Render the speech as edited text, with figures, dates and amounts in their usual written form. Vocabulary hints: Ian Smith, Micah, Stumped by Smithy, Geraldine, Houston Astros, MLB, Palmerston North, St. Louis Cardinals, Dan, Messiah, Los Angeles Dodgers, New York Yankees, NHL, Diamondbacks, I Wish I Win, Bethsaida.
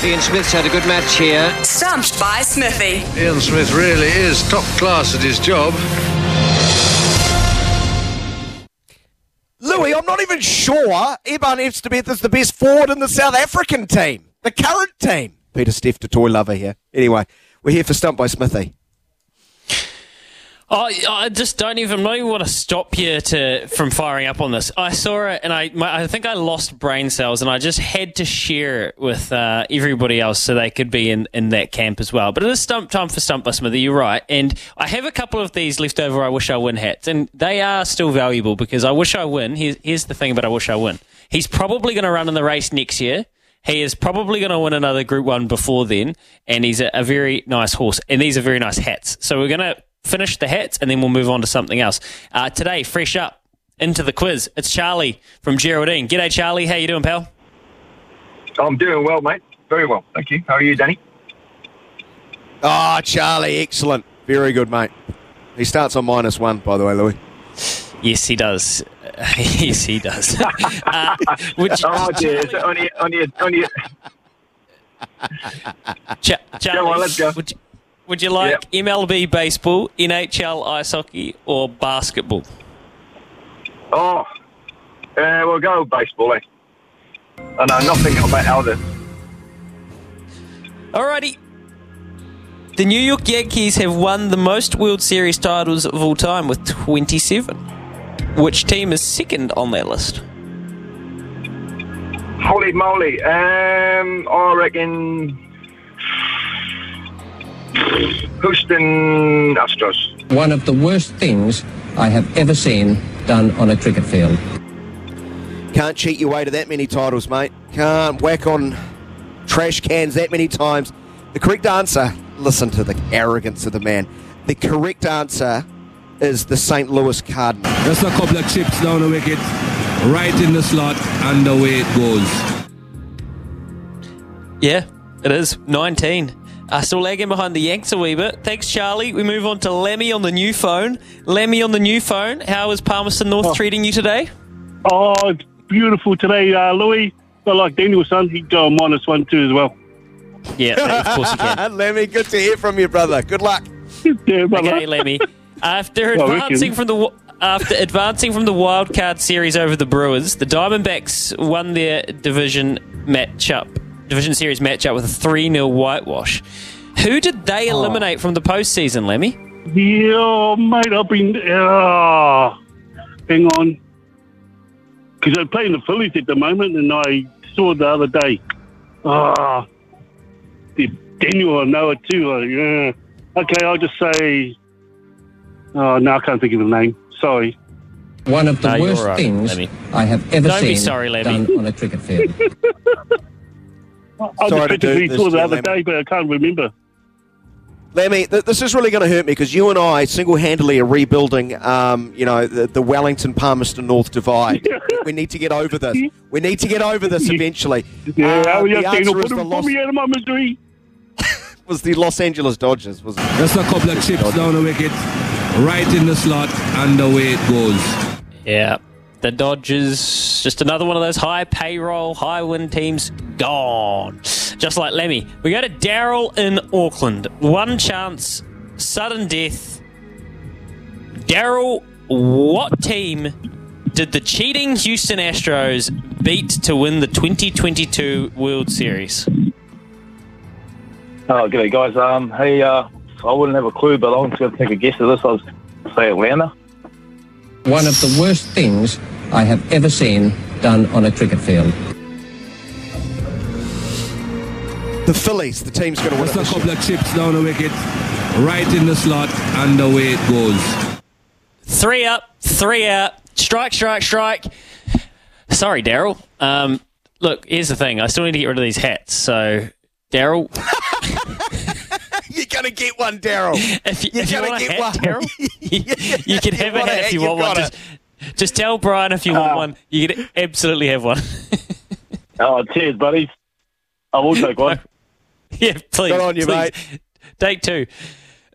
Smithy, and Smith's had a good match here. Stumped by Smithy. Ian Smith really is top class at his job. Louis, I'm not even sure Iban Eftebeth is the best forward in the South African team, the current team. Peter Steff, the toy lover here. Anyway, we're here for Stumped by Smithy. I just don't even know what to stop you from firing up on this. I saw it and I think I lost brain cells and I just had to share it with everybody else so they could be in that camp as well. But it is time for Stump by Smithy, you're right. And I have a couple of these left over I Wish I Win hats and they are still valuable because I Wish I Win, here's the thing about I Wish I Win. He's probably going to run in the race next year. He is probably going to win another Group 1 before then and he's a very nice horse and these are very nice hats. So we're going to finish the hats and then we'll move on to something else. Today, fresh up into the quiz, it's Charlie from Geraldine. G'day, Charlie. How you doing, pal? I'm doing well, mate. Very well. Thank you. How are you, Danny? Oh, Charlie, excellent. Very good, mate. He starts on -1, by the way, Louis. Yes, he does. Yes, he does. Oh, dear. It's on your... Charlie, on, let's go. Would you like MLB baseball, NHL ice hockey, or basketball? Oh, we'll go with baseball, eh? I know nothing about Alden. Alrighty. The New York Yankees have won the most World Series titles of all time with 27. Which team is second on that list? Holy moly. I reckon... Houston Astros. One of the worst things I have ever seen done on a cricket field. Can't cheat your way to that many titles, mate. Can't whack on trash cans that many times. The correct answer, listen to the arrogance of the man. The correct answer is the St. Louis Cardinals. Just a couple of chips down the wicket, right in the slot, and away it goes. Yeah, it is. 19. Still lagging behind the Yanks a wee bit. Thanks, Charlie. We move on to Lemmy on the new phone. Lemmy on the new phone, how is Palmerston North treating you today? Oh, it's beautiful today, Louis. But like Daniel's son, he'd go -1 too as well. Yeah, of course he can. Lemmy, good to hear from you, brother. Good luck. Yeah, brother. Okay, Lemmy. After advancing from the wild card series over the Brewers, the Diamondbacks won their division series matchup with a 3-0 whitewash. Who did they eliminate from the postseason, Lemmy? Yeah, mate, I've been... hang on. Because I'm playing the Phillies at the moment, and I saw the other day. Daniel, I know it too. Okay, I'll just say... no, I can't think of the name. Sorry. One of the worst things I have ever seen done on a cricket field. I particularly saw the other day, but I can't remember. Lemmy, this is really going to hurt me because you and I single-handedly are rebuilding, the Wellington-Palmerston North divide. We need to get over this. We need to get over this eventually. Yeah, the answer is was the Los Angeles Dodgers. Was just a couple of chips down the wicket, right in the slot, and away it goes. Yeah. The Dodgers, just another one of those high payroll, high win teams, gone. Just like Lemmy. We go to Daryl in Auckland. One chance, sudden death. Daryl, what team did the cheating Houston Astros beat to win the 2022 World Series? Oh, g'day guys. Hey, I wouldn't have a clue, but I'm just going to take a guess at this. I was going to say Atlanta. One of the worst things I have ever seen done on a cricket field. The Phillies, the team's going to win it. Just a couple of chips down the wicket, right in the slot, and away it goes. 3 up, 3 out, strike. Sorry, Daryl. Look, here's the thing. I still need to get rid of these hats, so, Daryl... You're going to get one, Daryl. You're going to get one, Daryl. You can have a hat if you want one. Just tell Brian if you want one. You can absolutely have one. Oh, cheers, buddies. I will take one. Yeah, please. Good on you, mate. Take 2.